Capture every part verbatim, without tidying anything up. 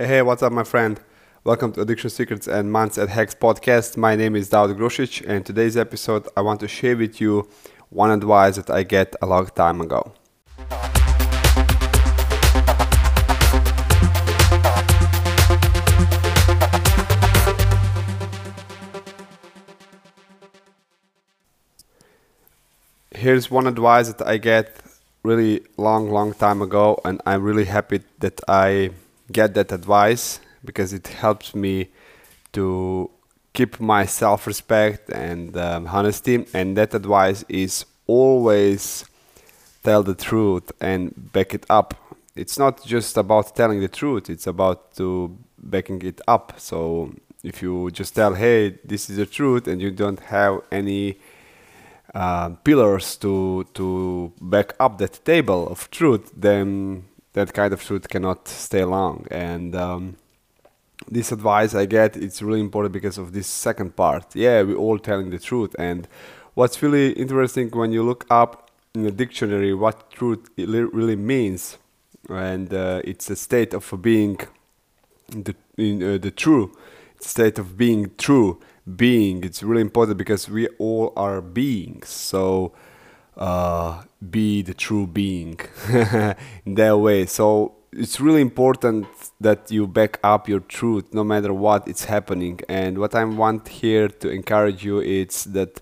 Hey, hey, what's up, my friend? Welcome to Addiction Secrets and Mindset Hacks Podcast. My name is Dawid Grosic, and in today's episode, I want to share with you one advice that I get a long time ago. Here's one advice that I get really long, long time ago, and I'm really happy that I get that advice because it helps me to keep my self-respect and um, honesty. And that advice is always tell the truth and back it up. It's not just about telling the truth, it's about to backing it up. So if you just tell, hey, this is the truth, and you don't have any uh, pillars to to back up that table of truth, then that kind of truth cannot stay long. And um, this advice I get, it's really important because of this second part. Yeah, we're all telling the truth. And what's really interesting when you look up in a dictionary what truth it really means, and uh, it's a state of being the, in, uh, the true, it's a state of being true, being. It's really important because we all are beings. So Uh, be the true being in that way. So it's really important that you back up your truth no matter what it's happening. And what I want here to encourage you is that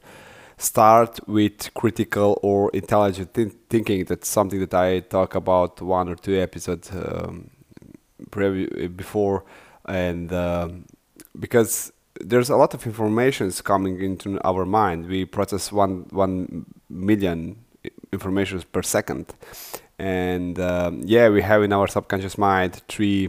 start with critical or intelligent th- thinking. That's something that I talk about one or two episodes um, pre- before. And uh, because there's a lot of information coming into our mind. We process one one million informations per second, and um, yeah, we have in our subconscious mind three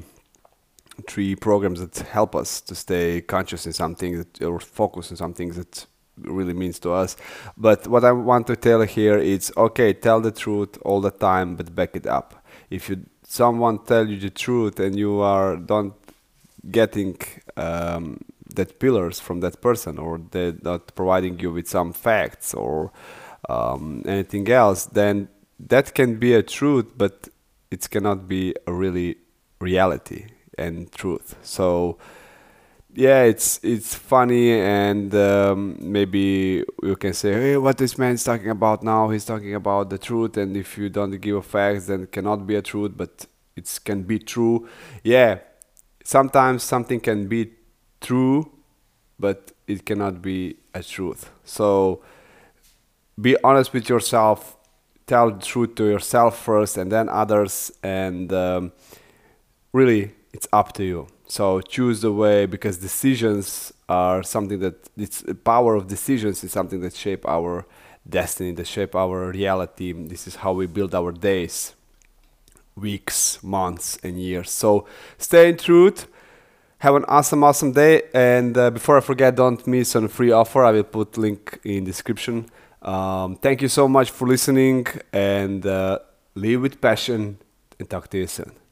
three programs that help us to stay conscious in something that, or focus on something that really means to us. But what I want to tell here is, okay, tell the truth all the time, but back it up. If you someone tell you the truth and you are don't getting um, that pillars from that person, or they're not providing you with some facts or um, anything else, then that can be a truth, but it cannot be a really reality and truth. So yeah, it's it's funny, and um, maybe you can say, hey, what this man's talking about now, he's talking about the truth, and if you don't give a facts, then it cannot be a truth, but it can be true. Yeah, sometimes something can be true, but it cannot be a truth. So be honest with yourself, tell the truth to yourself first and then others, and um, really it's up to you. So choose the way, because decisions are something that, it's the power of decisions is something that shape our destiny, that shape our reality. This is how we build our days, weeks, months and years. So stay in truth. Have an awesome, awesome day. And uh, before I forget, don't miss on a free offer. I will put link in description. Um, thank you so much for listening, and uh, live with passion, and talk to you soon.